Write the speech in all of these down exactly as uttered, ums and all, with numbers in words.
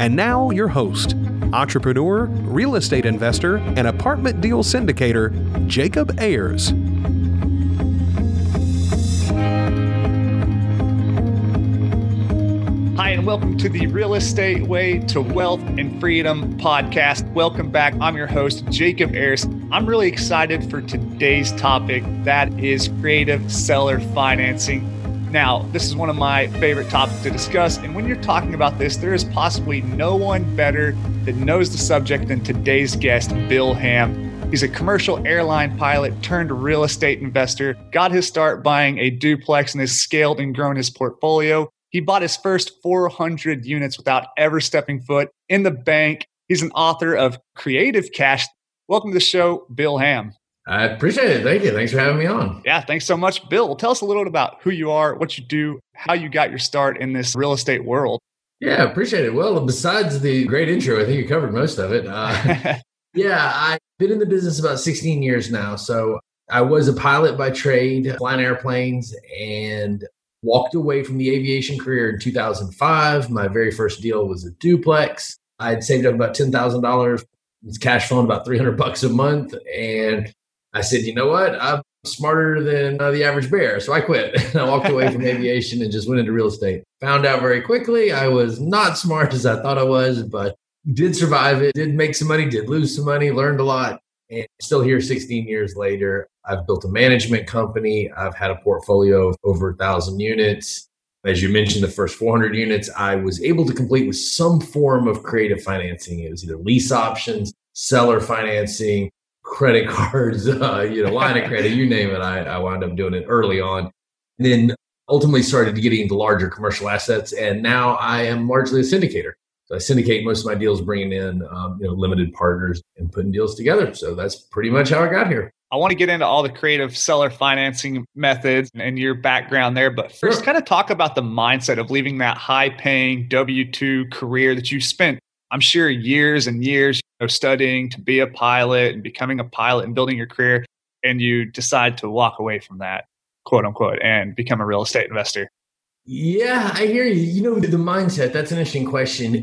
And now your host, entrepreneur, real estate investor, and apartment deal syndicator, Jacob Ayers. Hi, and welcome to the Real Estate Way to Wealth and Freedom podcast. Welcome back. I'm your host, Jacob Ayers. I'm really excited for today's topic, that is creative seller financing. Now, this is one of my favorite topics to discuss, and when you're talking about this, there is possibly no one better that knows the subject than today's guest, Bill Ham. He's a commercial airline pilot turned real estate investor, got his start buying a duplex and has scaled and grown his portfolio. He bought his first four hundred units without ever stepping foot in the bank. He's an author of Creative Cash. Welcome to the show, Bill Ham. I appreciate it. Thank you. Thanks for having me on. Yeah, thanks so much, Bill. Tell us a little bit about who you are, what you do, how you got your start in this real estate world. Yeah, appreciate it. Well, besides the great intro, I think you covered most of it. Uh, yeah, I've been in the business about sixteen years now. So I was a pilot by trade, flying airplanes, and walked away from the aviation career in two thousand five. My very first deal was a duplex. I had saved up about ten thousand dollars. It was cash flowing about three hundred bucks a month. And I said, you know what? I'm smarter than uh, the average bear. So I quit. I walked away from aviation and just went into real estate. Found out very quickly I was not smart as I thought I was, but did survive it, did make some money, did lose some money, learned a lot. And still here sixteen years later, I've built a management company. I've had a portfolio of over one thousand units. As you mentioned, the first four hundred units I was able to complete with some form of creative financing. It was either lease options, seller financing, credit cards, uh, you know, line of credit, you name it. I, I wound up doing it early on. And then ultimately started getting into larger commercial assets. And now I am largely a syndicator. So I syndicate most of my deals, bringing in um, you know, limited partners and putting deals together. So that's pretty much how I got here. I want to get into all the creative seller financing methods and your background there. But first, sure. Kind of talk about the mindset of leaving that high paying W two career that you spent, I'm sure, years and years of studying to be a pilot and becoming a pilot and building your career, and you decide to walk away from that, quote unquote, and become a real estate investor. Yeah, I hear you. You know, the mindset, that's an interesting question.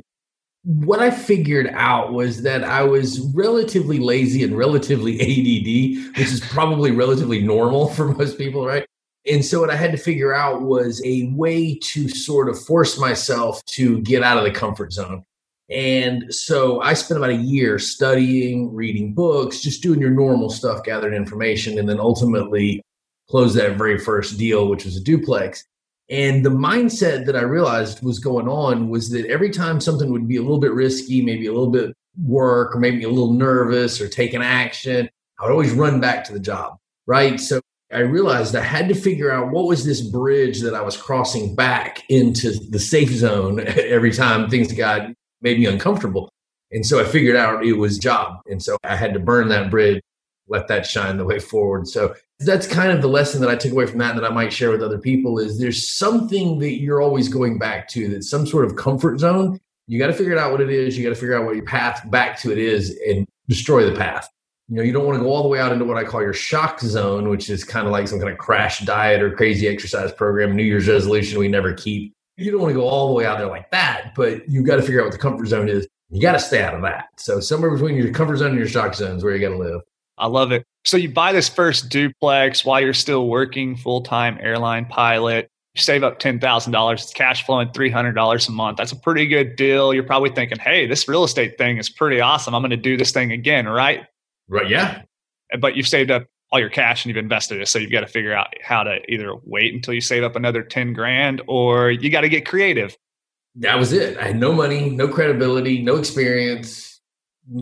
What I figured out was that I was relatively lazy and relatively A D D, which is probably relatively normal for most people, right? And so what I had to figure out was a way to sort of force myself to get out of the comfort zone. And so I spent about a year studying, reading books, just doing your normal stuff, gathering information, and then ultimately closed that very first deal, which was a duplex. And the mindset that I realized was going on was that every time something would be a little bit risky, maybe a little bit work, or maybe a little nervous or taking action, I would always run back to the job, right? So I realized I had to figure out what was this bridge that I was crossing back into the safe zone every time things got made me uncomfortable. And so I figured out it was job. And so I had to burn that bridge, let that shine the way forward. So that's kind of the lesson that I took away from that, and that I might share with other people, is there's something that you're always going back to, that's some sort of comfort zone. You got to figure out what it is. You got to figure out what your path back to it is and destroy the path. You know, you don't want to go all the way out into what I call your shock zone, which is kind of like some kind of crash diet or crazy exercise program, New Year's resolution we never keep. You don't want to go all the way out there like that, but you got to figure out what the comfort zone is. You got to stay out of that. So somewhere between your comfort zone and your shock zone is where you got to live. I love it. So you buy this first duplex while you're still working full-time airline pilot. You save up ten thousand dollars. It's cash flowing three hundred dollars a month. That's a pretty good deal. You're probably thinking, hey, this real estate thing is pretty awesome. I'm going to do this thing again, right? Right. Yeah. But you've saved up all your cash and you've invested it. So you've got to figure out how to either wait until you save up another ten grand or you got to get creative. That was it. I had no money, no credibility, no experience.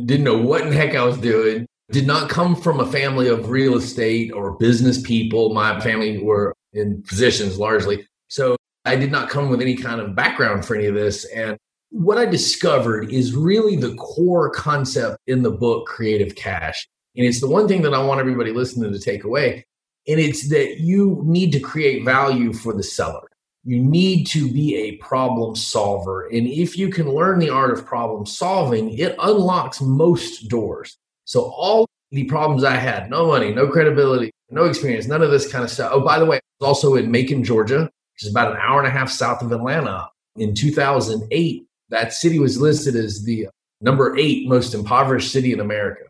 Didn't know what in the heck I was doing. Did not come from a family of real estate or business people. My family were in positions largely. So I did not come with any kind of background for any of this. And What I discovered is really the core concept in the book, Creative Cash. And it's the one thing that I want everybody listening to take away. And it's that you need to create value for the seller. You need to be a problem solver. And if you can learn the art of problem solving, it unlocks most doors. So all the problems I had, no money, no credibility, no experience, none of this kind of stuff. Oh, by the way, I was also in Macon, Georgia, which is about an hour and a half south of Atlanta. In two thousand eight, that city was listed as the number eight most impoverished city in America.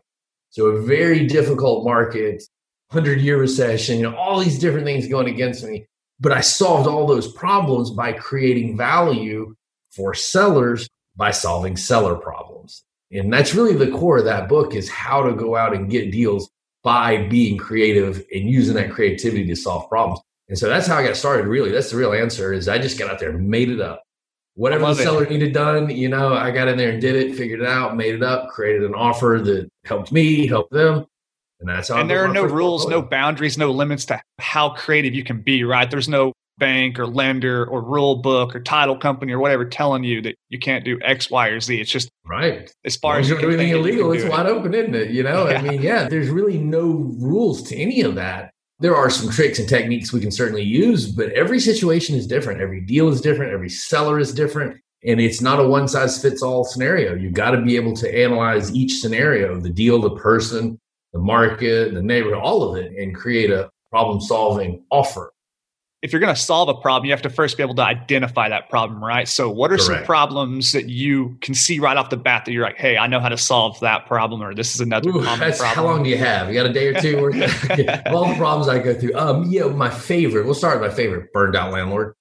So a very difficult market, hundred-year recession, you know, all these different things going against me. But I solved all those problems by creating value for sellers by solving seller problems. And that's really the core of that book, is how to go out and get deals by being creative and using that creativity to solve problems. And so that's how I got started, really. That's the real answer, is I just got out there and made it up. Whatever the seller needed done, you know, I got in there and did it, figured it out, made it up, created an offer that helped me, helped them. And that's how. And there are no rules, no boundaries, no limits to how creative you can be, right? There's no bank or lender or rule book or title company or whatever telling you that you can't do X, Y, or Z. It's just right. As far as you don't do anything illegal, it's wide open, isn't it? You know, I mean, yeah, there's really no rules to any of that. There are some tricks and techniques we can certainly use, but every situation is different. Every deal is different. Every seller is different. And it's not a one-size-fits-all scenario. You've got to be able to analyze each scenario, the deal, the person, the market, the neighborhood, all of it, and create a problem-solving offer. If you're going to solve a problem, you have to first be able to identify that problem, right? So what are Correct. Some problems that you can see right off the bat that you're like, hey, I know how to solve that problem, or this is another Ooh, common that's, problem. How long do you have? You got a day or two worth of all the problems I go through. Um, yeah, my favorite, we'll start with my favorite, burned out landlord.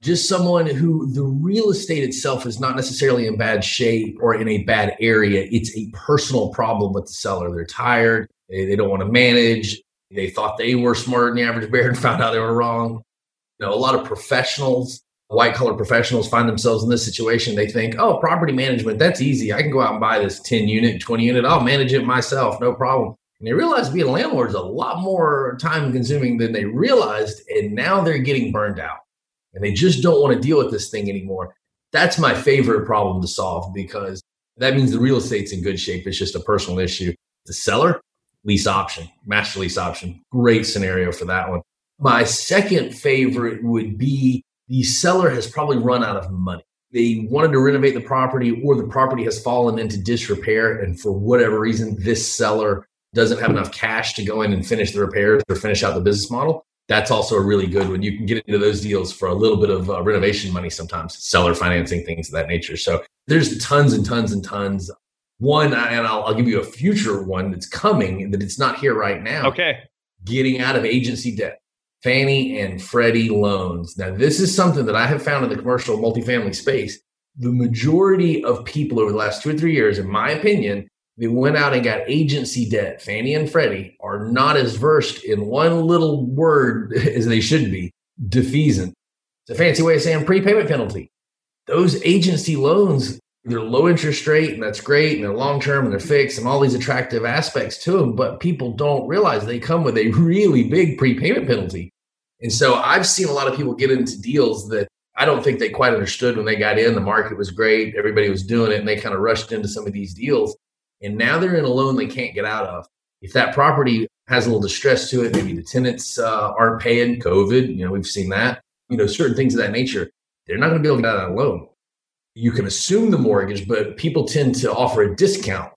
Just someone who the real estate itself is not necessarily in bad shape or in a bad area. It's a personal problem with the seller. They're tired. They, they don't want to manage. They thought they were smarter than the average bear and found out they were wrong. You know, a lot of professionals, white-collar professionals, find themselves in this situation. They think, oh, property management, that's easy. I can go out and buy this ten-unit, twenty-unit. I'll manage it myself, no problem. And they realize being a landlord is a lot more time-consuming than they realized, and now they're getting burned out, and they just don't want to deal with this thing anymore. That's my favorite problem to solve, because that means the real estate's in good shape. It's just a personal issue. The seller, lease option, master lease option, great scenario for that one. My second favorite would be the seller has probably run out of money. They wanted to renovate the property, or the property has fallen into disrepair. And for whatever reason, this seller doesn't have enough cash to go in and finish the repairs or finish out the business model. That's also a really good one. You can get into those deals for a little bit of uh, renovation money sometimes, seller financing, things of that nature. So there's tons and tons and tons. One, and I'll, I'll give you a future one that's coming, that it's not here right now. Okay. Getting out of agency debt. Fannie and Freddie loans. Now, this is something that I have found in the commercial multifamily space. The majority of people over the last two or three years, in my opinion, they went out and got agency debt. Fannie and Freddie are not as versed in one little word as they should be, defeasance. It's a fancy way of saying prepayment penalty. Those agency loans, they're low interest rate, and that's great, and they're long-term, and they're fixed, and all these attractive aspects to them, but people don't realize they come with a really big prepayment penalty. And so I've seen a lot of people get into deals that I don't think they quite understood when they got in. The market was great. Everybody was doing it, and they kind of rushed into some of these deals. And now they're in a loan they can't get out of. If that property has a little distress to it, maybe the tenants uh, aren't paying, COVID, you know, we've seen that, you know, certain things of that nature, they're not going to be able to get out of that loan. You can assume the mortgage, but people tend to offer a discount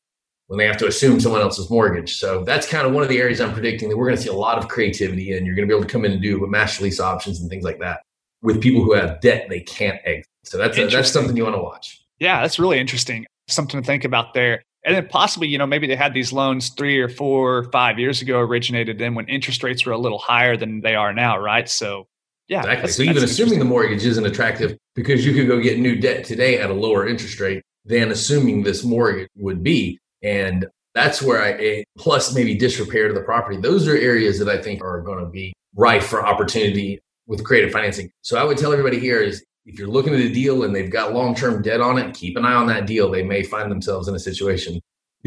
when they have to assume someone else's mortgage. So that's kind of one of the areas I'm predicting that we're going to see a lot of creativity in. You're going to be able to come in and do master lease options and things like that with people who have debt they can't exit. So that's a, that's something you want to watch. Yeah, that's really interesting. Something to think about there. And then possibly, you know, maybe they had these loans three or four or five years ago originated then when interest rates were a little higher than they are now, right? So yeah. Exactly. That's, so that's even assuming the mortgage isn't attractive, because you could go get new debt today at a lower interest rate than assuming this mortgage would be. And that's where I, plus maybe disrepair to the property. Those are areas that I think are going to be ripe for opportunity with creative financing. So I would tell everybody here is if you're looking at a deal and they've got long-term debt on it, keep an eye on that deal. They may find themselves in a situation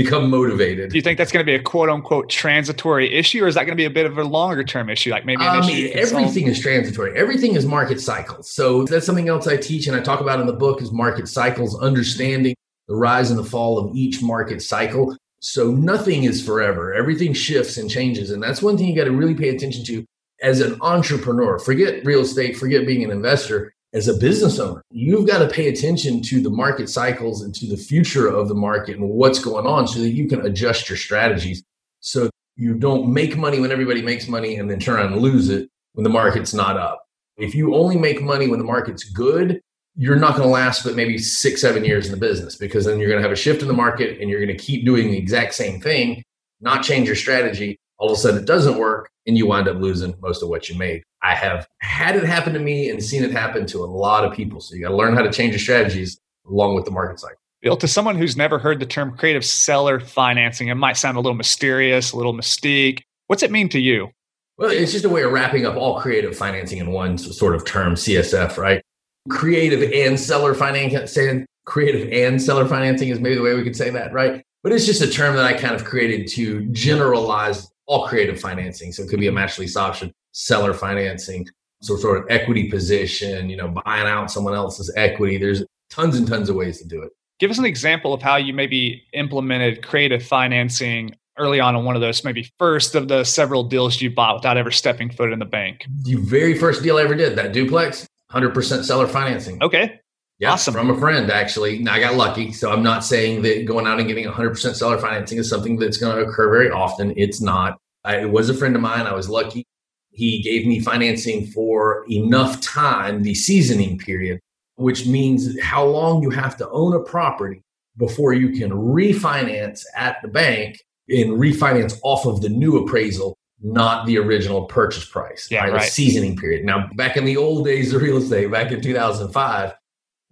become motivated. Do you think that's going to be a quote unquote transitory issue, or is that going to be a bit of a longer term issue? Like maybe an um, issue everything solve? Is transitory. Everything is market cycles. So that's something else I teach and I talk about in the book is market cycles, understanding the rise and the fall of each market cycle. So nothing is forever. Everything shifts and changes. And that's one thing you got to really pay attention to as an entrepreneur. Forget real estate, forget being an investor. As a business owner, you've got to pay attention to the market cycles and to the future of the market and what's going on so that you can adjust your strategies so you don't make money when everybody makes money and then turn around and lose it when the market's not up. If you only make money when the market's good, you're not going to last but maybe six, seven years in the business, because then you're going to have a shift in the market and you're going to keep doing the exact same thing, not change your strategy. All of a sudden it doesn't work and you wind up losing most of what you made. I have had it happen to me and seen it happen to a lot of people. So you got to learn how to change your strategies along with the market cycle. Bill, to someone who's never heard the term creative seller financing, it might sound a little mysterious, a little mystique. What's it mean to you? Well, it's just a way of wrapping up all creative financing in one sort of term, C S F, right? Creative and seller financing, creative and seller financing is maybe the way we could say that, right? But it's just a term that I kind of created to generalize all creative financing. So it could be a match lease option, seller financing, so sort of equity position, you know, buying out someone else's equity. There's tons and tons of ways to do it. Give us an example of how you maybe implemented creative financing early on in one of those, maybe first of the several deals you bought without ever stepping foot in the bank. The very first deal I ever did, that duplex, one hundred percent seller financing. Okay. Yeah, awesome. From a friend, actually. Now, I got lucky. So I'm not saying that going out and getting one hundred percent seller financing is something that's going to occur very often. It's not. I, it was a friend of mine. I was lucky. He gave me financing for enough time, the seasoning period, which means how long you have to own a property before you can refinance at the bank and refinance off of the new appraisal, not the original purchase price. Yeah, right? Right. The seasoning period. Now, back in the old days of real estate, back in two thousand five,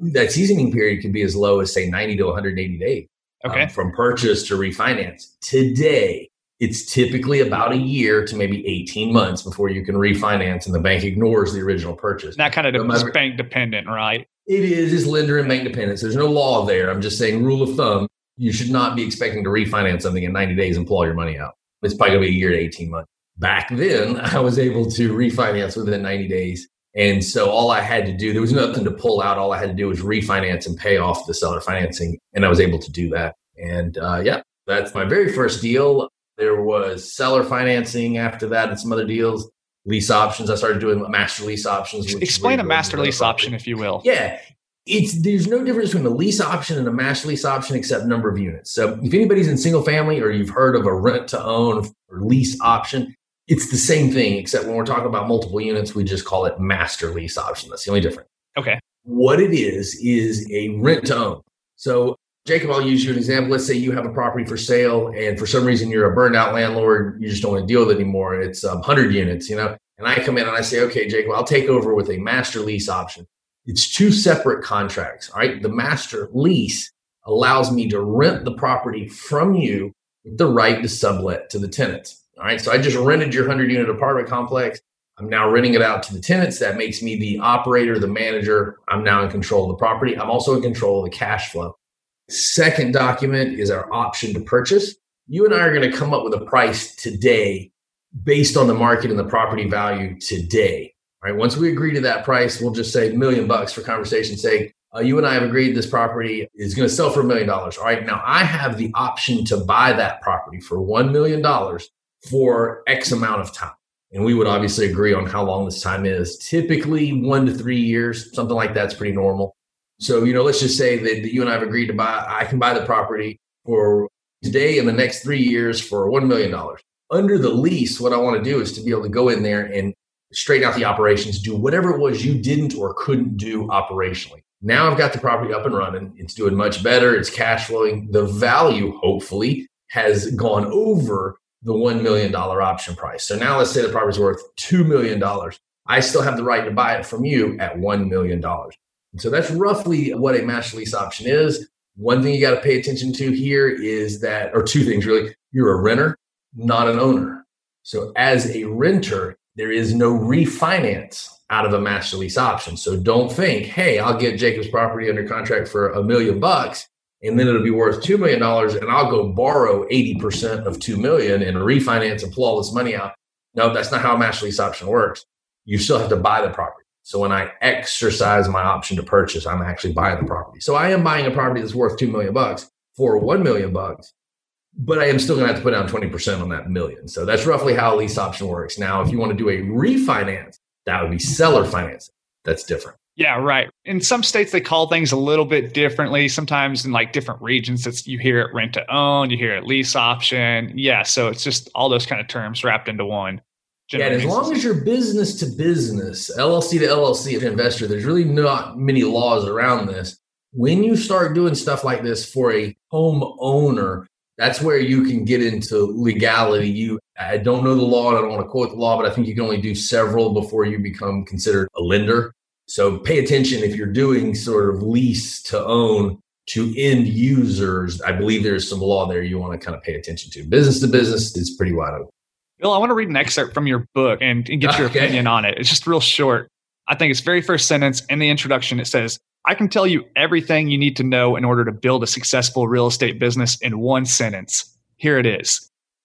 that seasoning period could be as low as, say, ninety to one hundred eighty days okay. um, from purchase to refinance. Today, it's typically about a year to maybe eighteen months before you can refinance and the bank ignores the original purchase. That kind of de- is bank dependent, right? It is. It's lender and bank dependent. So there's no law there. I'm just saying rule of thumb, you should not be expecting to refinance something in ninety days and pull your money out. It's probably going to be a year to eighteen months. Back then, I was able to refinance within ninety days. And so all I had to do, there was nothing to pull out. All I had to do was refinance and pay off the seller financing. And I was able to do that. And uh, yeah, that's my very first deal. There was seller financing after that and some other deals, lease options. I started doing master lease options. Which Explain a master lease property. option, if you will. Yeah. It's there's no difference between a lease option and a master lease option except number of units. So if anybody's in single family or you've heard of a rent to own or lease option, it's the same thing, except when we're talking about multiple units, we just call it master lease option. That's the only difference. Okay. What it is, is a rent to own. So Jacob, I'll use you as an example. Let's say you have a property for sale and for some reason you're a burned out landlord. You just don't want to deal with it anymore. It's um, one hundred units, you know, and I come in and I say, okay, Jacob, I'll take over with a master lease option. It's two separate contracts. All right. The master lease allows me to rent the property from you with the right to sublet to the tenants. All right. So I just rented your one hundred unit apartment complex. I'm now renting it out to the tenants. That makes me the operator, the manager. I'm now in control of the property. I'm also in control of the cash flow. Second document is our option to purchase. You and I are going to come up with a price today based on the market and the property value today. All right. Once we agree to that price, we'll just say a million bucks for conversation's sake. Uh, you and I have agreed this property is going to sell for a million dollars. All right. Now I have the option to buy that property for one million dollars. For X amount of time. And we would obviously agree on how long this time is. Typically one to three years, something like that's pretty normal. So, you know, let's just say that you and I have agreed to buy, I can buy the property for today and the next three years for one million dollars. Under the lease, what I want to do is to be able to go in there and straighten out the operations, do whatever it was you didn't or couldn't do operationally. Now I've got the property up and running. It's doing much better. It's cash flowing. The value, hopefully, has gone over the one million dollars option price. So now let's say the property's worth two million dollars. I still have the right to buy it from you at one million dollars. And so that's roughly what a master lease option is. One thing you got to pay attention to here is that, or two things really, you're a renter, not an owner. So as a renter, there is no refinance out of a master lease option. So don't think, hey, I'll get Jacob's property under contract for a million bucks and then it'll be worth two million dollars, and I'll go borrow eighty percent of two million dollars and refinance and pull all this money out. No, that's not how a master lease option works. You still have to buy the property. So when I exercise my option to purchase, I'm actually buying the property. So I am buying a property that's worth two million dollars bucks for one million dollars bucks, but I am still going to have to put down twenty percent on that million. So that's roughly how a lease option works. Now, if you want to do a refinance, that would be seller financing. That's different. Yeah, right. In some states, they call things a little bit differently. Sometimes in like different regions, it's, you hear it rent to own, you hear it lease option. Yeah, so it's just all those kind of terms wrapped into one. Yeah, and as long as you're business to business, L L C to L L C as an investor, there's really not many laws around this. When you start doing stuff like this for a homeowner, that's where you can get into legality. You, I don't know the law, and I don't want to quote the law, but I think you can only do several before you become considered a lender. So pay attention if you're doing sort of lease to own to end users. I believe there's some law there you want to kind of pay attention to. Business to business is pretty wide open. Bill, I want to read an excerpt from your book and, and get your okay. opinion on it. It's just real short. I think it's very first sentence in the introduction. It says, I can tell you everything you need to know in order to build a successful real estate business in one sentence. Here it is.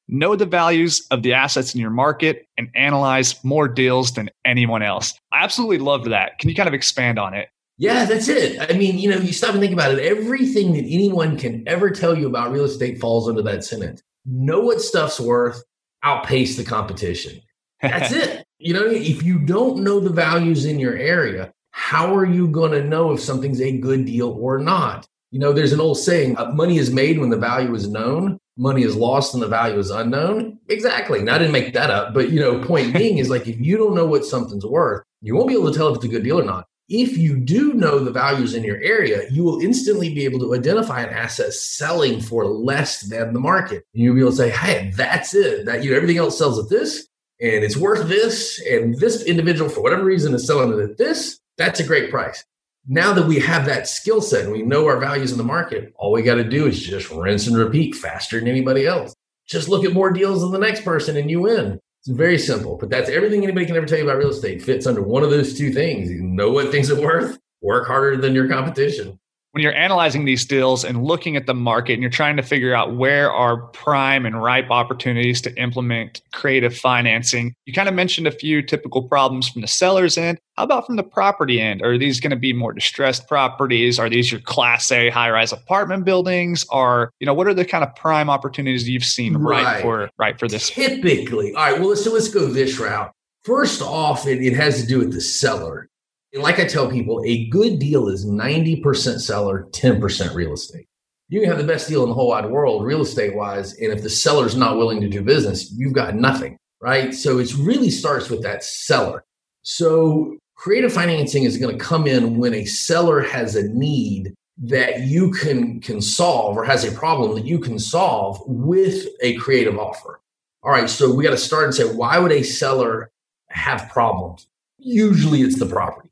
Know the values of the assets in your market and analyze more deals than anyone else. I absolutely loved that. Can you kind of expand on it? Yeah, that's it. I mean, you know, you stop and think about it. Everything that anyone can ever tell you about real estate falls under that sentence. Know what stuff's worth, outpace the competition. That's it. You know, if you don't know the values in your area, how are you going to know if something's a good deal or not? You know, there's an old saying, money is made when the value is known. Money is lost and the value is unknown. Exactly. Now, I didn't make that up. But, you know, point being is like, if you don't know what something's worth, you won't be able to tell if it's a good deal or not. If you do know the values in your area, you will instantly be able to identify an asset selling for less than the market. And you'll be able to say, hey, that's it. That, you know, everything else sells at this and it's worth this. And this individual, for whatever reason, is selling it at this. That's a great price. Now that we have that skill set and we know our values in the market, all we got to do is just rinse and repeat faster than anybody else. Just look at more deals than the next person and you win. It's very simple, but that's everything anybody can ever tell you about real estate fits under one of those two things. You know what things are worth, work harder than your competition. When you're analyzing these deals and looking at the market and you're trying to figure out where are prime and ripe opportunities to implement creative financing, you kind of mentioned a few typical problems from the seller's end. How about from the property end? Are these going to be more distressed properties? Are these your class A high-rise apartment buildings? Are, you know, what are the kind of prime opportunities you've seen right, right for right for this? Typically. All right, well, so let's go this route. First off, it, it has to do with the seller. And like I tell people, a good deal is ninety percent seller, ten percent real estate. You can have the best deal in the whole wide world, real estate-wise, and if the seller's not willing to do business, you've got nothing, right? So it really starts with that seller. So creative financing is going to come in when a seller has a need that you can, can solve or has a problem that you can solve with a creative offer. All right, so we got to start and say, why would a seller have problems? Usually it's the property.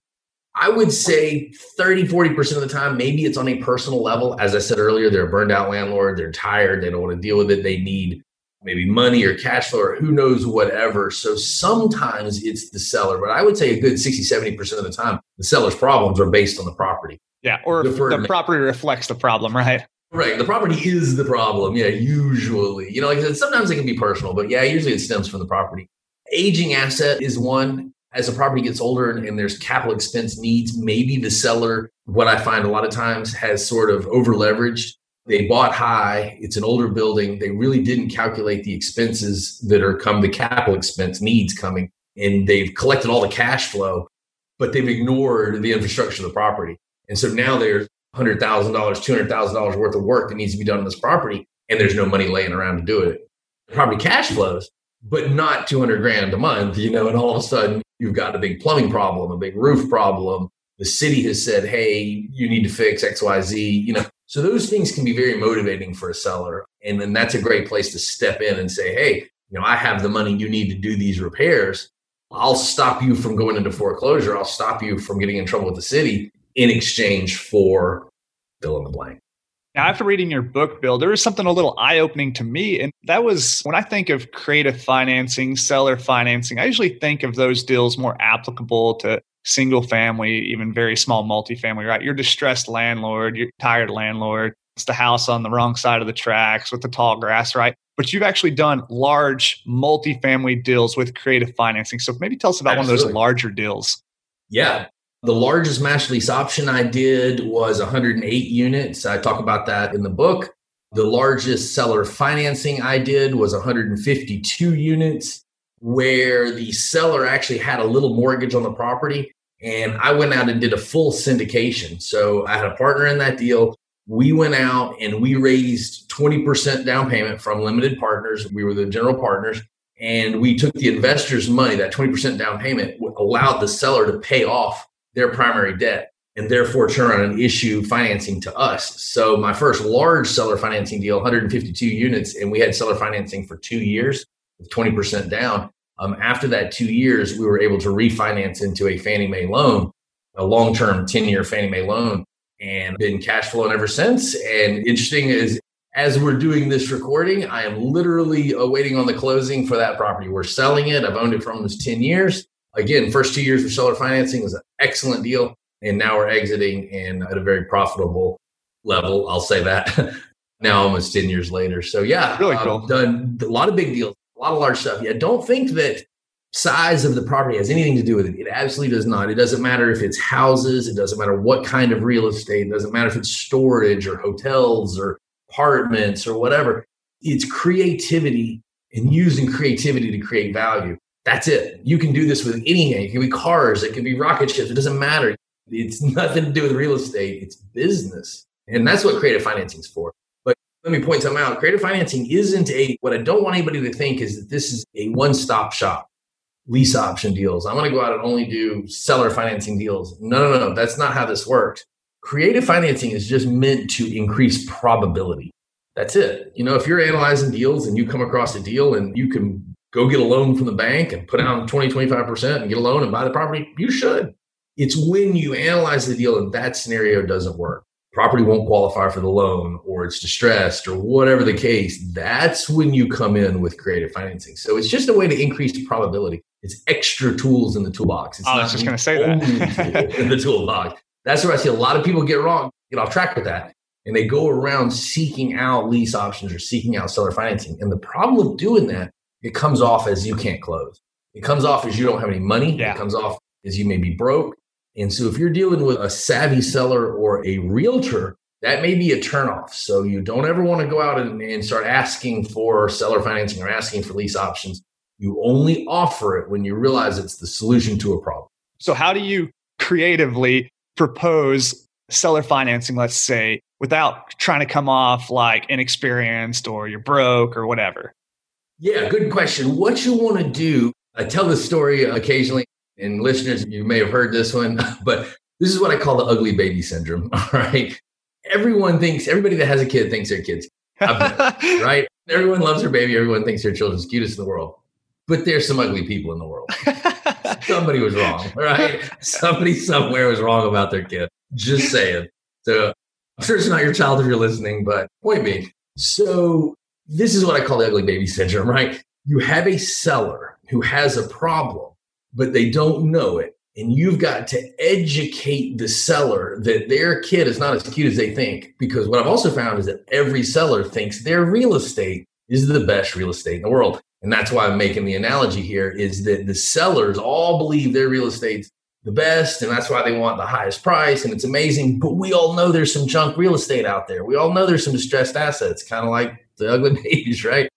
I would say thirty, forty percent of the time, maybe it's on a personal level. As I said earlier, they're a burned out landlord. They're tired. They don't want to deal with it. They need maybe money or cash flow or who knows, whatever. So sometimes it's the seller, but I would say a good sixty, seventy percent of the time, the seller's problems are based on the property. Yeah, or Deferred the ma- property reflects the problem, right? Right. The property is the problem. Yeah, usually. You know, like I said, sometimes it can be personal, but yeah, usually it stems from the property. Aging asset is one. As a property gets older and, and there's capital expense needs, maybe the seller, what I find a lot of times, has sort of over-leveraged. They bought high. It's an older building. They really didn't calculate the expenses that are come, the capital expense needs coming, and they've collected all the cash flow, but they've ignored the infrastructure of the property. And so now there's one hundred thousand dollars, two hundred thousand dollars worth of work that needs to be done on this property, and there's no money laying around to do it. The property cash flows, but not two hundred grand a month, you know, and all of a sudden, you've got a big plumbing problem, a big roof problem. The city has said, hey, you need to fix X, Y, Z. You know, so those things can be very motivating for a seller. And then that's a great place to step in and say, hey, you know, I have the money you need to do these repairs. I'll stop you from going into foreclosure. I'll stop you from getting in trouble with the city in exchange for fill in the blank. Now, after reading your book, Bill, there was something a little eye-opening to me. And that was when I think of creative financing, seller financing, I usually think of those deals more applicable to single family, even very small multifamily, right? You're a distressed landlord, you're a tired landlord. the house on the wrong side of the tracks with the tall grass, right? But you've actually done large multifamily deals with creative financing. So maybe tell us about Absolutely. One of those larger deals. Yeah. The largest master lease option I did was one hundred eight units. I talk about that in the book. The largest seller financing I did was one hundred fifty-two units, where the seller actually had a little mortgage on the property. And I went out and did a full syndication. So I had a partner in that deal. We went out and we raised twenty percent down payment from limited partners. We were the general partners. And we took the investors' money, that twenty percent down payment allowed the seller to pay off their primary debt and therefore turn around and issue financing to us. So my first large seller financing deal, one hundred fifty-two units, and we had seller financing for two years with twenty percent down. Um, after that two years, we were able to refinance into a Fannie Mae loan, a long-term ten-year Fannie Mae loan, and been cash flowing ever since. And interesting is, as we're doing this recording, I am literally waiting on the closing for that property. We're selling it. I've owned it for almost ten years. Again, first two years for seller financing was an excellent deal. And now we're exiting and at a very profitable level. I'll say that now almost ten years later. So yeah, really cool. I've done a lot of big deals, a lot of large stuff. Yeah, don't think that size of the property has anything to do with it. It absolutely does not. It doesn't matter if it's houses. It doesn't matter what kind of real estate. It doesn't matter if it's storage or hotels or apartments or whatever. It's creativity and using creativity to create value. That's it. You can do this with anything. It can be cars. It can be rocket ships. It doesn't matter. It's nothing to do with real estate. It's business. And that's what creative financing is for. But let me point something out. Creative financing isn't a, what I don't want anybody to think is that this is a one-stop shop, lease option deals. I'm going to go out and only do seller financing deals. No, no, no. That's not how this works. Creative financing is just meant to increase probability. That's it. You know, if you're analyzing deals and you come across a deal and you can go get a loan from the bank and put down twenty, twenty-five percent and get a loan and buy the property, you should. It's when you analyze the deal and that scenario doesn't work. Property won't qualify for the loan, or it's distressed, or whatever the case. That's when you come in with creative financing. So it's just a way to increase the probability. It's extra tools in the toolbox. It's oh, I was just going to say that. In the toolbox. That's where I see a lot of people get wrong, get off track with that. And they go around seeking out lease options or seeking out seller financing. And the problem with doing that, it comes off as you can't close. It comes off as you don't have any money. Yeah. It comes off as you may be broke. And so if you're dealing with a savvy seller or a realtor, that may be a turnoff. So you don't ever want to go out and, and start asking for seller financing or asking for lease options. You only offer it when you realize it's the solution to a problem. So how do you creatively propose seller financing, let's say, without trying to come off like inexperienced or you're broke or whatever? Yeah, good question. What you want to do, I tell this story occasionally. And listeners, you may have heard this one, but this is what I call the ugly baby syndrome, all right? Everyone thinks, everybody that has a kid thinks their kid's, right? Everyone loves their baby. Everyone thinks their children's cutest in the world. But there's some ugly people in the world. Somebody was wrong, right? Somebody somewhere was wrong about their kid. Just saying. So I'm sure it's not your child if you're listening, but point being. So this is what I call the ugly baby syndrome, right? You have a seller who has a problem, but they don't know it. And you've got to educate the seller that their kid is not as cute as they think. Because what I've also found is that every seller thinks their real estate is the best real estate in the world. And that's why I'm making the analogy here is that the sellers all believe their real estate's the best. And that's why they want the highest price. And it's amazing. But we all know there's some junk real estate out there. We all know there's some distressed assets, kind of like the ugly babies, right?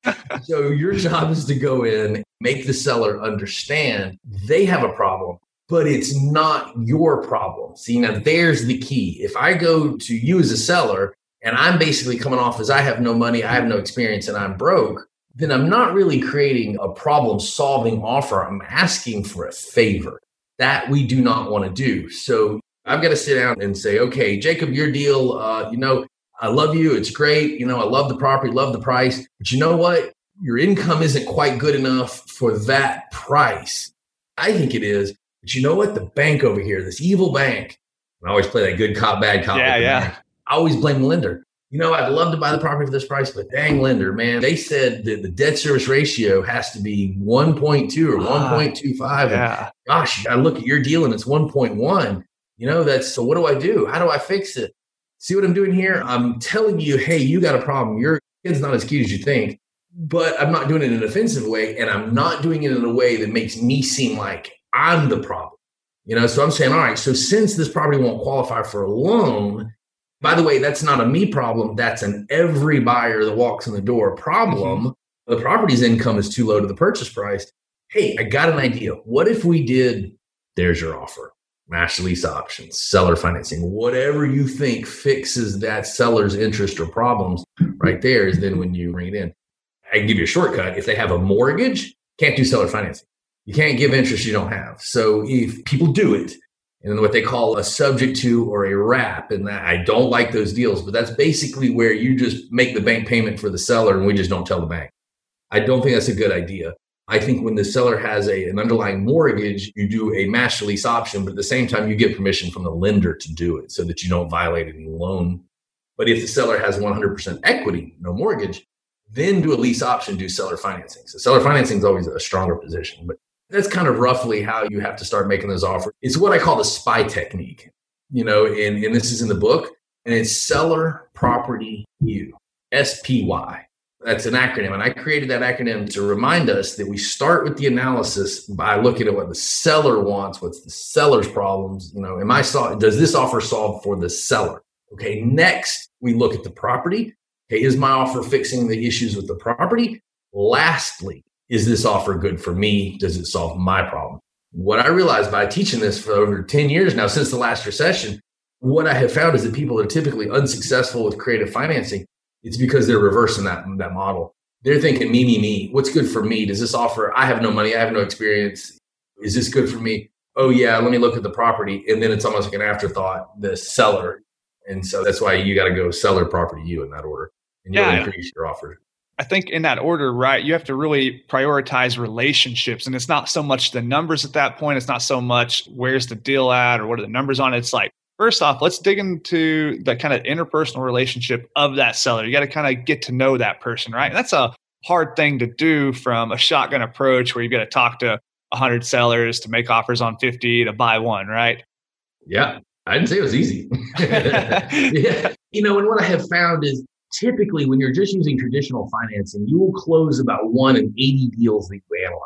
So your job is to go in, make the seller understand they have a problem, but it's not your problem. See, now there's the key. If I go to you as a seller and I'm basically coming off as I have no money, I have no experience, and I'm broke, then I'm not really creating a problem-solving offer. I'm asking for a favor. That we do not want to do. So I've got to sit down and say, okay, Jacob, your deal, uh, you know, I love you. It's great. You know, I love the property, love the price. But you know what? Your income isn't quite good enough for that price. I think it is. But you know what? The bank over here, this evil bank, and I always play that good cop, bad cop. Yeah, yeah. Bank. I always blame the lender. You know, I'd love to buy the property for this price, but dang lender, man, they said that the debt service ratio has to be one point two or ah, one point two five. Yeah. Gosh, I look at your deal and it's one point one. You know, that's so what do I do? How do I fix it? See what I'm doing here? I'm telling you, hey, you got a problem. Your kid's not as cute as you think, but I'm not doing it in an offensive way. And I'm not doing it in a way that makes me seem like I'm the problem. You know, so I'm saying, all right, so since this property won't qualify for a loan, by the way, that's not a me problem. That's an every buyer that walks in the door problem. Mm-hmm. The property's income is too low to the purchase price. Hey, I got an idea. What if we did, there's your offer, master lease options, seller financing, whatever you think fixes that seller's interest or problems right there is then when you bring it in. I can give you a shortcut. If they have a mortgage, can't do seller financing. You can't give interest you don't have. So if people do it, and what they call a subject to or a wrap, and that, I don't like those deals, but that's basically where you just make the bank payment for the seller and we just don't tell the bank. I don't think that's a good idea. I think when the seller has a, an underlying mortgage, you do a master lease option, but at the same time, you get permission from the lender to do it so that you don't violate any loan. But if the seller has one hundred percent equity, no mortgage, then do a lease option, do seller financing. So seller financing is always a stronger position, but that's kind of roughly how you have to start making those offers. It's what I call the SPY technique, you know, and, and this is in the book, and it's seller, property, you, S P Y. That's an acronym. And I created that acronym to remind us that we start with the analysis by looking at what the seller wants, what's the seller's problems. You know, am I sol- does this offer solve for the seller? Okay, next, we look at the property. Okay, is my offer fixing the issues with the property? Lastly, is this offer good for me? Does it solve my problem? What I realized by teaching this for over ten years now, since the last recession, what I have found is that people are typically unsuccessful with creative financing. It's because they're reversing that, that model. They're thinking, me, me, me. What's good for me? Does this offer? I have no money. I have no experience. Is this good for me? Oh, yeah. Let me look at the property. And then it's almost like an afterthought, the seller. And so that's why you got to go seller, property, you in that order. And you'll yeah, increase your offer. I think in that order, right, you have to really prioritize relationships. And it's not so much the numbers at that point. It's not so much where's the deal at or what are the numbers on it. It's like, first off, let's dig into the kind of interpersonal relationship of that seller. You got to kind of get to know that person, right? And that's a hard thing to do from a shotgun approach where you've got to talk to one hundred sellers to make offers on fifty to buy one, right? Yeah, I didn't say it was easy. Yeah. You know, and what I have found is typically when you're just using traditional financing, you will close about one in eighty deals that you analyze.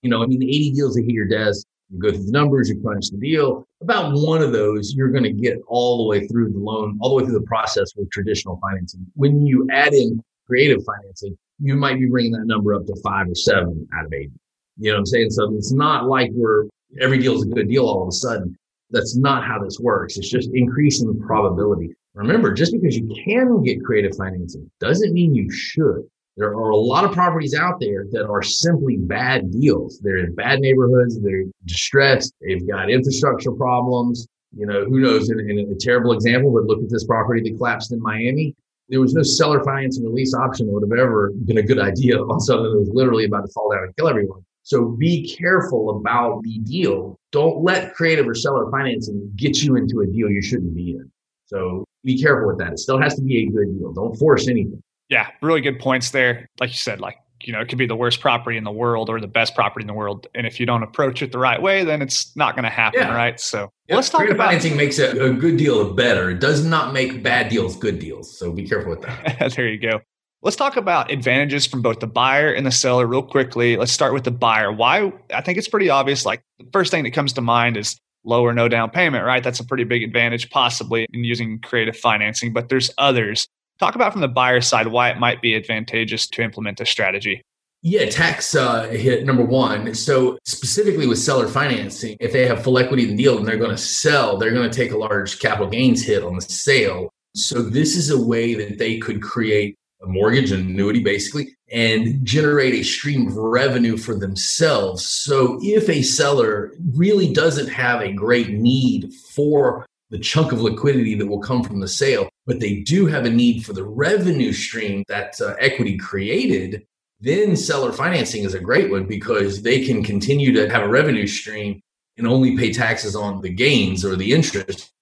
You know, I mean, the eighty deals that hit your desk, you go through the numbers, you crunch the deal. About one of those, you're going to get all the way through the loan, all the way through the process with traditional financing. When you add in creative financing, you might be bringing that number up to five or seven out of eighty. You know what I'm saying? So it's not like we're every deal is a good deal all of a sudden. That's not how this works. It's just increasing probability. Remember, just because you can get creative financing doesn't mean you should. There are a lot of properties out there that are simply bad deals. They're in bad neighborhoods. They're distressed. They've got infrastructure problems. You know, who knows? In, in a terrible example, but look at this property that collapsed in Miami. There was no seller financing or lease option that would have ever been a good idea on something that was literally about to fall down and kill everyone. So be careful about the deal. Don't let creative or seller financing get you into a deal you shouldn't be in. So be careful with that. It still has to be a good deal. Don't force anything. Yeah, really good points there. Like you said, like, you know, it could be the worst property in the world or the best property in the world. And if you don't approach it the right way, then it's not going to happen, yeah. right? So yeah. let's talk creative about- financing makes a, a good deal better. It does not make bad deals good deals. So be careful with that. There you go. Let's talk about advantages from both the buyer and the seller real quickly. Let's start with the buyer. Why? I think it's pretty obvious. Like the first thing that comes to mind is low or no down payment, right? That's a pretty big advantage possibly in using creative financing, but there's others. Talk about from the buyer side why it might be advantageous to implement this strategy. Yeah, tax uh, hit number one. So specifically with seller financing, if they have full equity in the deal and they're going to sell, they're going to take a large capital gains hit on the sale. So this is a way that they could create a mortgage and annuity basically and generate a stream of revenue for themselves. So if a seller really doesn't have a great need for the chunk of liquidity that will come from the sale, but they do have a need for the revenue stream that uh, equity created, then seller financing is a great one because they can continue to have a revenue stream and only pay taxes on the gains or the interest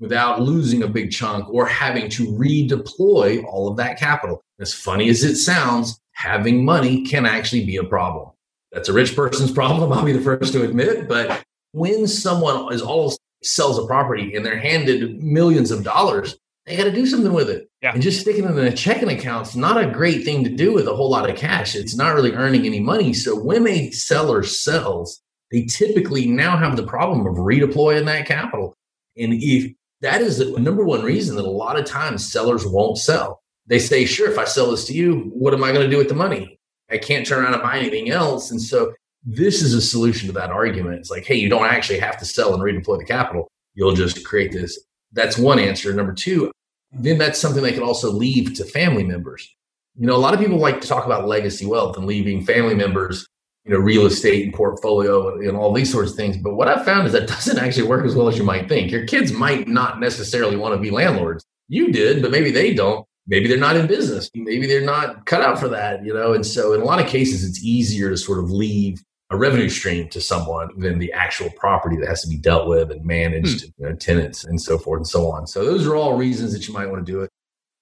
without losing a big chunk or having to redeploy all of that capital. As funny as it sounds, having money can actually be a problem. That's a rich person's problem, I'll be the first to admit, but when someone is all sells a property and they're handed millions of dollars, they got to do something with it. Yeah. And just sticking it in a checking account is not a great thing to do with a whole lot of cash. It's not really earning any money. So when a seller sells, they typically now have the problem of redeploying that capital. And if that is the number one reason that a lot of times sellers won't sell. They say, sure, if I sell this to you, what am I going to do with the money? I can't turn around and buy anything else. And so this is a solution to that argument. It's like, hey, you don't actually have to sell and redeploy the capital. You'll just create this. That's one answer. Number two, then that's something they can also leave to family members. You know, a lot of people like to talk about legacy wealth and leaving family members, you know, real estate and portfolio and all these sorts of things. But what I've found is that doesn't actually work as well as you might think. Your kids might not necessarily want to be landlords. You did, but maybe they don't. Maybe they're not in business. Maybe they're not cut out for that, you know? And so in a lot of cases, it's easier to sort of leave a revenue stream to someone than the actual property that has to be dealt with and managed, mm. you know, tenants and so forth and so on. So those are all reasons that you might want to do it.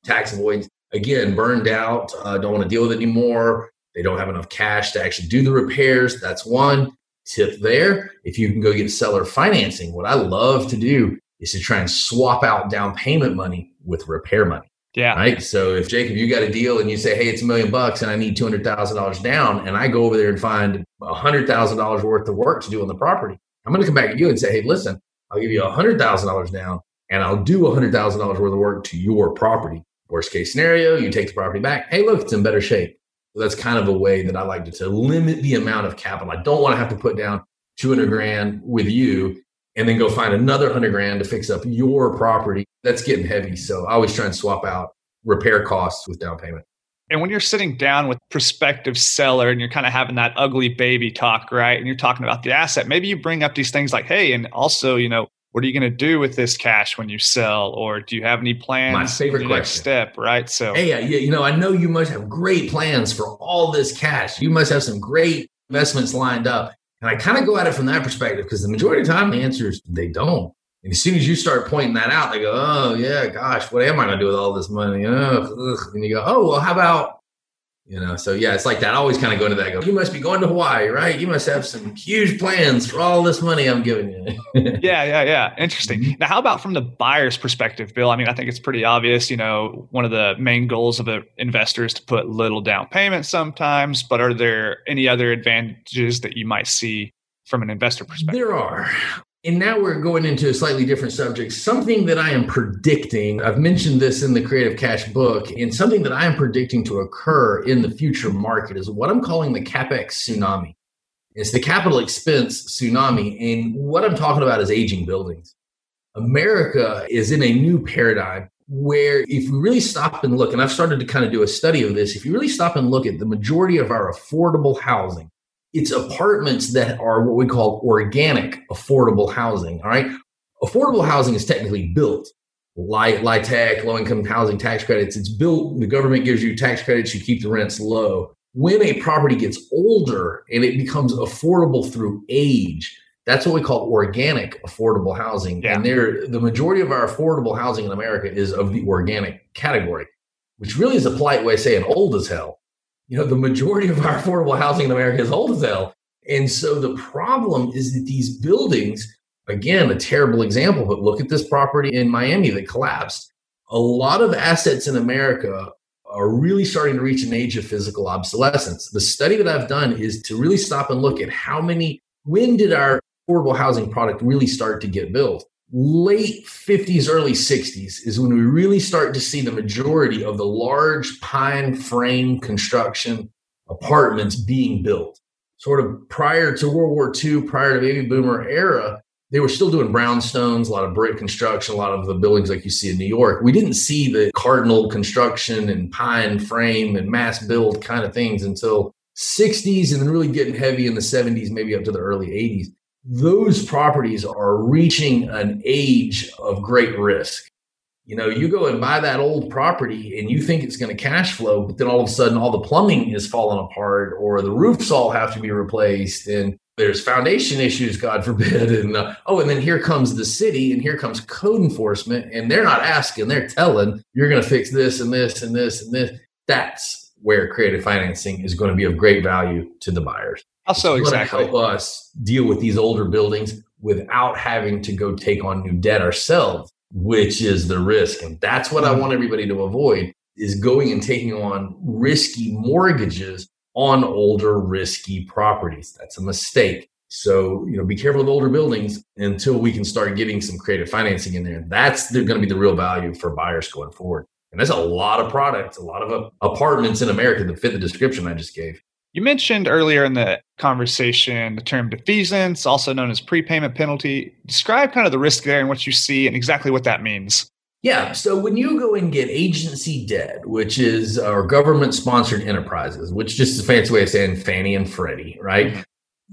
Tax avoidance, again, burned out, uh, don't want to deal with it anymore. They don't have enough cash to actually do the repairs. That's one tip there. If you can go get seller financing, what I love to do is to try and swap out down payment money with repair money. Yeah. Right. So if Jacob, you got a deal and you say, hey, it's a million bucks and I need two hundred thousand dollars down, and I go over there and find one hundred thousand dollars worth of work to do on the property, I'm going to come back to you and say, hey, listen, I'll give you one hundred thousand dollars down and I'll do one hundred thousand dollars worth of work to your property. Worst case scenario, you take the property back. Hey, look, it's in better shape. So that's kind of a way that I like to, to limit the amount of capital. I don't want to have to put down two hundred grand with you and then go find another one hundred grand to fix up your property. That's getting heavy. So I always try and swap out repair costs with down payment. And when you're sitting down with prospective seller and you're kind of having that ugly baby talk, right? And you're talking about the asset, maybe you bring up these things like, hey, and also, you know, what are you going to do with this cash when you sell? Or do you have any plans? My favorite question. Next step, right? So, hey, yeah, you know, I know you must have great plans for all this cash. You must have some great investments lined up. And I kind of go at it from that perspective because the majority of the time the answer is they don't. And as soon as you start pointing that out, they go, oh, yeah, gosh, what am I going to do with all this money? Oh, and you go, oh, well, how about, you know, so, yeah, it's like that. I always kind of go into that. I go, you must be going to Hawaii, right? You must have some huge plans for all this money I'm giving you. yeah, yeah, yeah. Interesting. Now, how about from the buyer's perspective, Bill? I mean, I think it's pretty obvious, you know, one of the main goals of an investor is to put little down payment sometimes. But are there any other advantages that you might see from an investor perspective? There are. And now we're going into a slightly different subject, something that I am predicting. I've mentioned this in the Creative Cash book, and something that I am predicting to occur in the future market is what I'm calling the CapEx tsunami. It's the capital expense tsunami. And what I'm talking about is aging buildings. America is in a new paradigm where if you really stop and look, and I've started to kind of do a study of this, if you really stop and look at the majority of our affordable housing, it's apartments that are what we call organic affordable housing, all right? Affordable housing is technically built. L I H T C, low-income housing tax credits, it's built. The government gives you tax credits. You keep the rents low. When a property gets older and it becomes affordable through age, that's what we call organic affordable housing. Yeah. And there, the majority of our affordable housing in America is of the organic category, which really is a polite way of saying old as hell. You know, the majority of our affordable housing in America is old as hell. And so the problem is that these buildings, again, a terrible example, but look at this property in Miami that collapsed. A lot of assets in America are really starting to reach an age of physical obsolescence. The study that I've done is to really stop and look at how many, when did our affordable housing product really start to get built? Late fifties, early sixties is when we really start to see the majority of the large pine frame construction apartments being built. Sort of prior to World War Two, prior to baby boomer era, they were still doing brownstones, a lot of brick construction, a lot of the buildings like you see in New York. We didn't see the cardinal construction and pine frame and mass build kind of things until sixties and then really getting heavy in the seventies, maybe up to the early eighties. Those properties are reaching an age of great risk. You know, you go and buy that old property and you think it's going to cash flow, but then all of a sudden all the plumbing is falling apart or the roofs all have to be replaced and there's foundation issues, God forbid. And uh, oh, and then here comes the city and here comes code enforcement and they're not asking, they're telling you're going to fix this and this and this and this. That's where creative financing is going to be of great value to the buyers. Also, exactly. Help us deal with these older buildings without having to go take on new debt ourselves. which is the risk. And that's what I want everybody to avoid, is going and taking on risky mortgages on older, risky properties. That's a mistake. So, you know, be careful of older buildings until we can start getting some creative financing in there. That's going to be the real value for buyers going forward. And there's a lot of products, a lot of apartments in America that fit the description I just gave. You mentioned earlier in the conversation the term defeasance, also known as prepayment penalty. Describe kind of the risk there and what you see and exactly what that means. Yeah. So when you go and get agency debt, which is our government-sponsored enterprises, which just is a fancy way of saying Fannie and Freddie, right? Mm-hmm.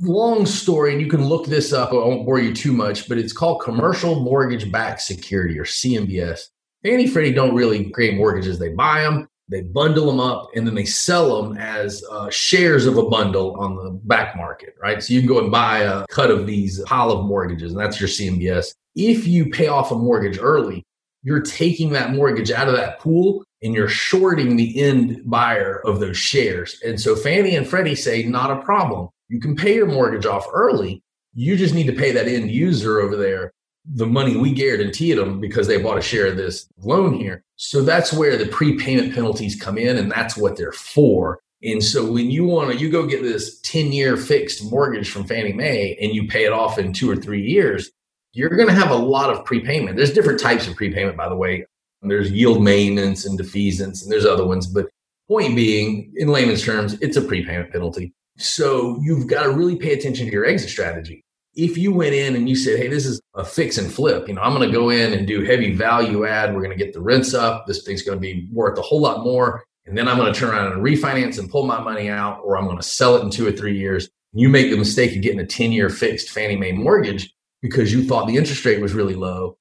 Long story, and you can look this up. I won't bore you too much, but it's called commercial mortgage-backed security, or C M B S. Fannie and Freddie don't really create mortgages. They buy them, they bundle them up, and then they sell them as uh, shares of a bundle on the back market, right? So you can go and buy a cut of these pile of mortgages, and that's your C M B S. If you pay off a mortgage early, you're taking that mortgage out of that pool and you're shorting the end buyer of those shares. And so Fannie and Freddie say, not a problem. You can pay your mortgage off early. You just need to pay that end user over there the money we guaranteed them because they bought a share of this loan here. So that's where the prepayment penalties come in, and that's what they're for. And so when you want to, you go get this ten-year fixed mortgage from Fannie Mae and you pay it off in two or three years, you're going to have a lot of prepayment. There's different types of prepayment, by the way. There's yield maintenance and defeasance, and there's other ones. But point being, in layman's terms, it's a prepayment penalty. So you've got to really pay attention to your exit strategy. If you went in and you said, hey, this is a fix and flip, you know, I'm going to go in and do heavy value add. We're going to get the rents up. This thing's going to be worth a whole lot more. And then I'm going to turn around and refinance and pull my money out, or I'm going to sell it in two or three years. You make the mistake of getting a ten-year fixed Fannie Mae mortgage because you thought the interest rate was really low.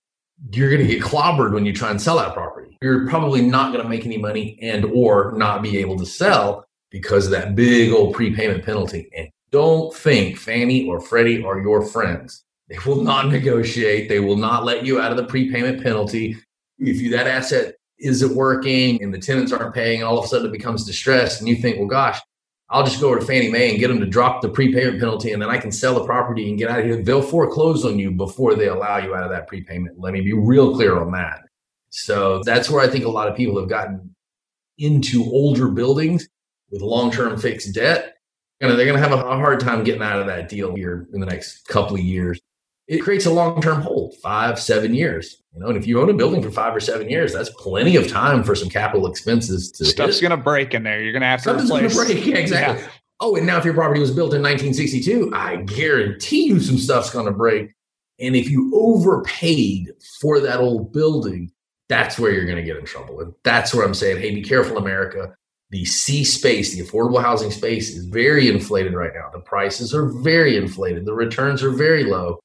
You're going to get clobbered when you try and sell that property. You're probably not going to make any money and or not be able to sell because of that big old prepayment penalty. And don't think Fannie or Freddie are your friends. They will not negotiate. They will not let you out of the prepayment penalty. If you, that asset isn't working and the tenants aren't paying, all of a sudden it becomes distressed and you think, well, gosh, I'll just go over to Fannie Mae and get them to drop the prepayment penalty and then I can sell the property and get out of here. They'll foreclose on you before they allow you out of that prepayment. Let me be real clear on that. So that's where I think a lot of people have gotten into older buildings with long-term fixed debt. You know, they're going to have a hard time getting out of that deal here in the next couple of years. It creates a long-term hold, five, seven years. You know, and if you own a building for five or seven years, that's plenty of time for some capital expenses. To Stuff's going to break in there. You're going to have to Stuff's replace. Stuff's going to break, yeah, exactly. Yeah. Oh, and now if your property was built in nineteen sixty-two, I guarantee you some stuff's going to break. And if you overpaid for that old building, that's where you're going to get in trouble. And that's where I'm saying, hey, be careful, America. The C space, the affordable housing space, is very inflated right now. The prices are very inflated. The returns are very low.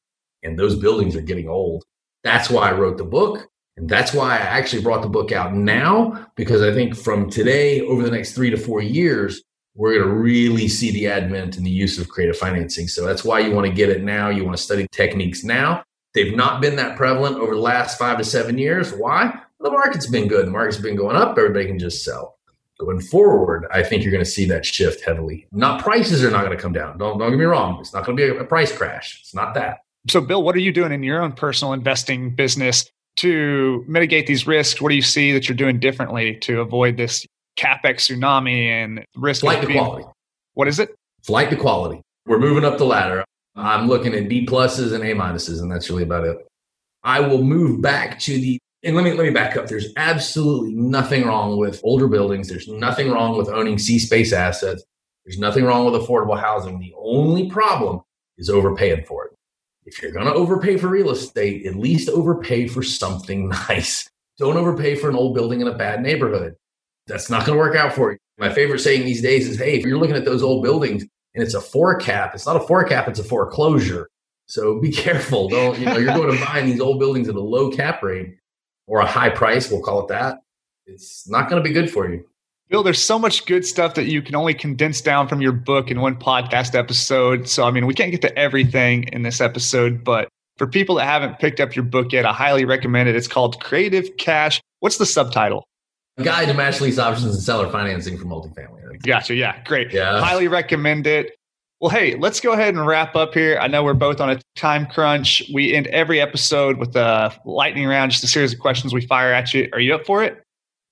And those buildings are getting old. That's why I wrote the book. And that's why I actually brought the book out now, because I think from today over the next three to four years, we're going to really see the advent and the use of creative financing. So that's why you want to get it now. You want to study techniques now. They've not been that prevalent over the last five to seven years. Why? The market's been good. The market's been going up. Everybody can just sell. Going forward, I think you're going to see that shift heavily. Not prices are not going to come down. Don't, don't get me wrong. It's not going to be a, a price crash. It's not that. So, Bill, what are you doing in your own personal investing business to mitigate these risks? What do you see that you're doing differently to avoid this CapEx tsunami and risk? Flight to quality. What is it? Flight to quality. We're moving up the ladder. I'm looking at B pluses and A minuses, and that's really about it. I will move back to the And let me let me back up. There's absolutely nothing wrong with older buildings. There's nothing wrong with owning C-space assets. There's nothing wrong with affordable housing. The only problem is overpaying for it. If you're going to overpay for real estate, at least overpay for something nice. Don't overpay for an old building in a bad neighborhood. That's not going to work out for you. My favorite saying these days is, hey, if you're looking at those old buildings and it's a four cap, it's not a four cap, it's a foreclosure. So be careful. Don't, you know, you're going to buy these old buildings at a low cap rate. Or a high price, we'll call it that. It's not going to be good for you. Bill, there's so much good stuff that you can only condense down from your book in one podcast episode. So, I mean, we can't get to everything in this episode, but for people that haven't picked up your book yet, I highly recommend it. It's called Creative Cash. What's the subtitle? Guide to Match Lease Options and Seller Financing for Multifamily. Gotcha. Yeah, great. Yeah. Highly recommend it. Well, hey, let's go ahead and wrap up here. I know we're both on a time crunch. We end every episode with a lightning round, just a series of questions we fire at you. Are you up for it?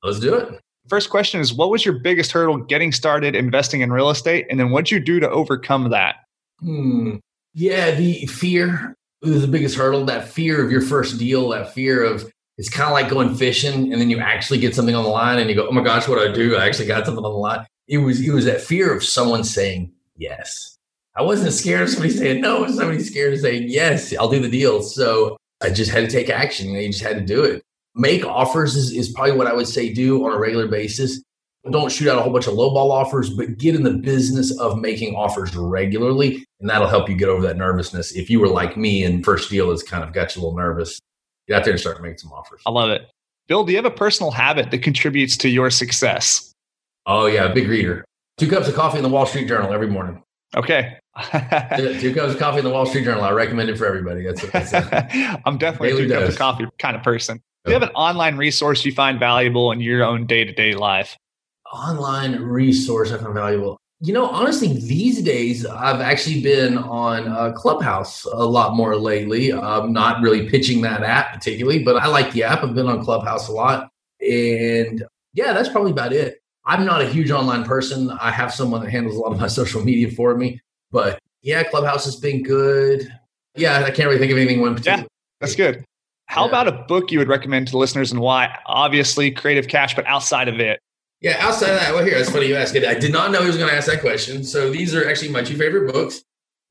Let's do it. First question is, what was your biggest hurdle getting started investing in real estate? And then what'd you do to overcome that? Hmm. Yeah, the fear is the biggest hurdle. That fear of your first deal, that fear of, it's kind of like going fishing and then you actually get something on the line and you go, oh my gosh, what do I do? I actually got something on the line. It was, it was that fear of someone saying yes. I wasn't scared of somebody saying no. I was somebody scared of saying, yes, I'll do the deal. So I just had to take action. You know, you just had to do it. Make offers is, is probably what I would say do on a regular basis. Don't shoot out a whole bunch of lowball offers, but get in the business of making offers regularly. And that'll help you get over that nervousness. If you were like me and first deal has kind of got you a little nervous, get out there and start making some offers. I love it. Bill, do you have a personal habit that contributes to your success? Oh, yeah. Big reader. Two cups of coffee in the Wall Street Journal every morning. Okay. two, two cups of coffee in the Wall Street Journal. I recommend it for everybody. That's, that's it. I'm definitely a two cups of coffee kind of person. Do you have an online resource you find valuable in your own day-to-day life? Online resource I find valuable. You know, honestly, these days, I've actually been on uh, Clubhouse a lot more lately. I'm not really pitching that app particularly, but I like the app. I've been on Clubhouse a lot. And yeah, that's probably about it. I'm not a huge online person. I have someone that handles a lot of my social media for me. But yeah, Clubhouse has been good. Yeah, I can't really think of anything one particular. Yeah, that's good. How yeah. about a book you would recommend to listeners and why? Obviously, Creative Cash, but outside of it. Yeah, outside of that. Well, here, it's funny you ask it. I did not know he was going to ask that question. So these are actually my two favorite books,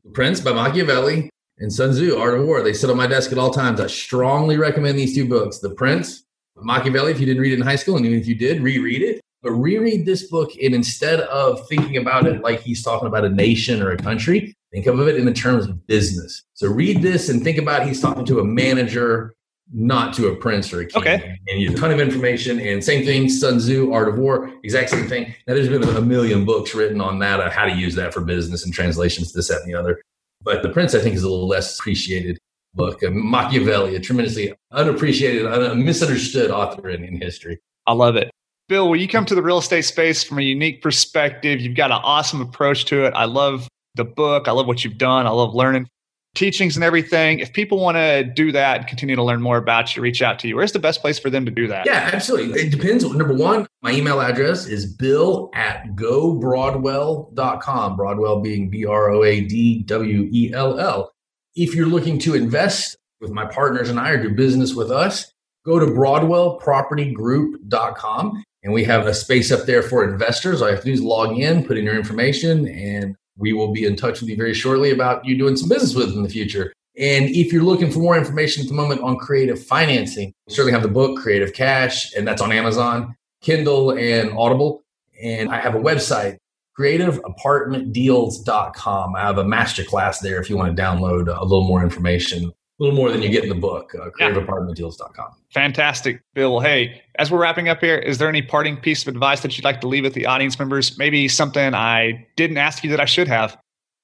The Prince by Machiavelli and Sun Tzu, Art of War. They sit on my desk at all times. I strongly recommend these two books, The Prince by Machiavelli, if you didn't read it in high school, and even if you did, reread it. But reread this book, and instead of thinking about it like he's talking about a nation or a country, think of it in the terms of business. So read this and think about he's talking to a manager, not to a prince or a king. Okay. And you a ton of information. And same thing, Sun Tzu, Art of War, exact same thing. Now, there's been a million books written on that, on how to use that for business and translations, this, that, and the other. But The Prince, I think, is a little less appreciated book. Uh, Machiavelli, a tremendously unappreciated, un- misunderstood author in, in history. I love it. Bill, when you come to the real estate space from a unique perspective, you've got an awesome approach to it. I love the book. I love what you've done. I love learning teachings and everything. If people want to do that and continue to learn more about you, reach out to you. Where's the best place for them to do that? Yeah, absolutely. It depends. Number one, my email address is bill at go broadwell dot com. Broadwell being B R O A D W E L L. If you're looking to invest with my partners and I or do business with us, go to broadwell property group dot com. And we have a space up there for investors. All you have to do is log in, put in your information, and we will be in touch with you very shortly about you doing some business with in the future. And if you're looking for more information at the moment on creative financing, we certainly have the book, Creative Cash, and that's on Amazon, Kindle, and Audible. And I have a website, creative apartment deals dot com. I have a masterclass there if you want to download a little more information. A little more than you get in the book, uh, creative apartment deals dot com. Fantastic, Bill. Hey, as we're wrapping up here, is there any parting piece of advice that you'd like to leave with the audience members? Maybe something I didn't ask you that I should have.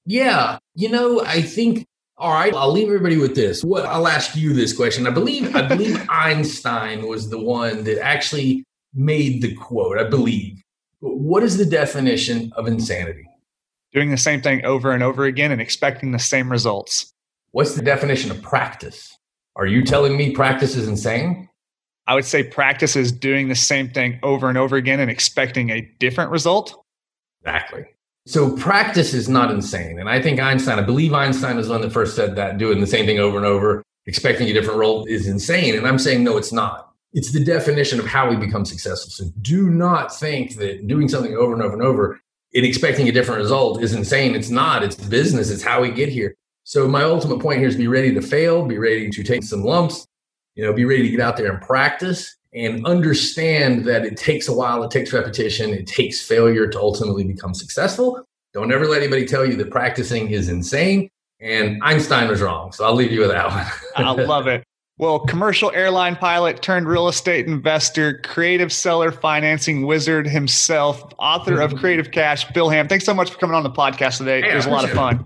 Yeah. You know, I think, all right, I'll leave everybody with this. What I'll ask you this question. I believe, I believe Einstein was the one that actually made the quote, I believe. But what is the definition of insanity? Doing the same thing over and over again and expecting the same results. What's the definition of practice? Are you telling me practice is insane? I would say practice is doing the same thing over and over again and expecting a different result. Exactly. So practice is not insane. And I think Einstein, I believe Einstein is the one that first said that doing the same thing over and over, expecting a different result is insane. And I'm saying, no, it's not. It's the definition of how we become successful. So do not think that doing something over and over and over and expecting a different result is insane. It's not. It's business. It's how we get here. So my ultimate point here is be ready to fail, be ready to take some lumps, you know, be ready to get out there and practice and understand that it takes a while, it takes repetition, it takes failure to ultimately become successful. Don't ever let anybody tell you that practicing is insane. And Einstein was wrong. So I'll leave you with that one. I love it. Well, commercial airline pilot turned real estate investor, creative seller, financing wizard himself, author of Creative Cash, Bill Ham. Thanks so much for coming on the podcast today. Hey, it was a lot of fun. It.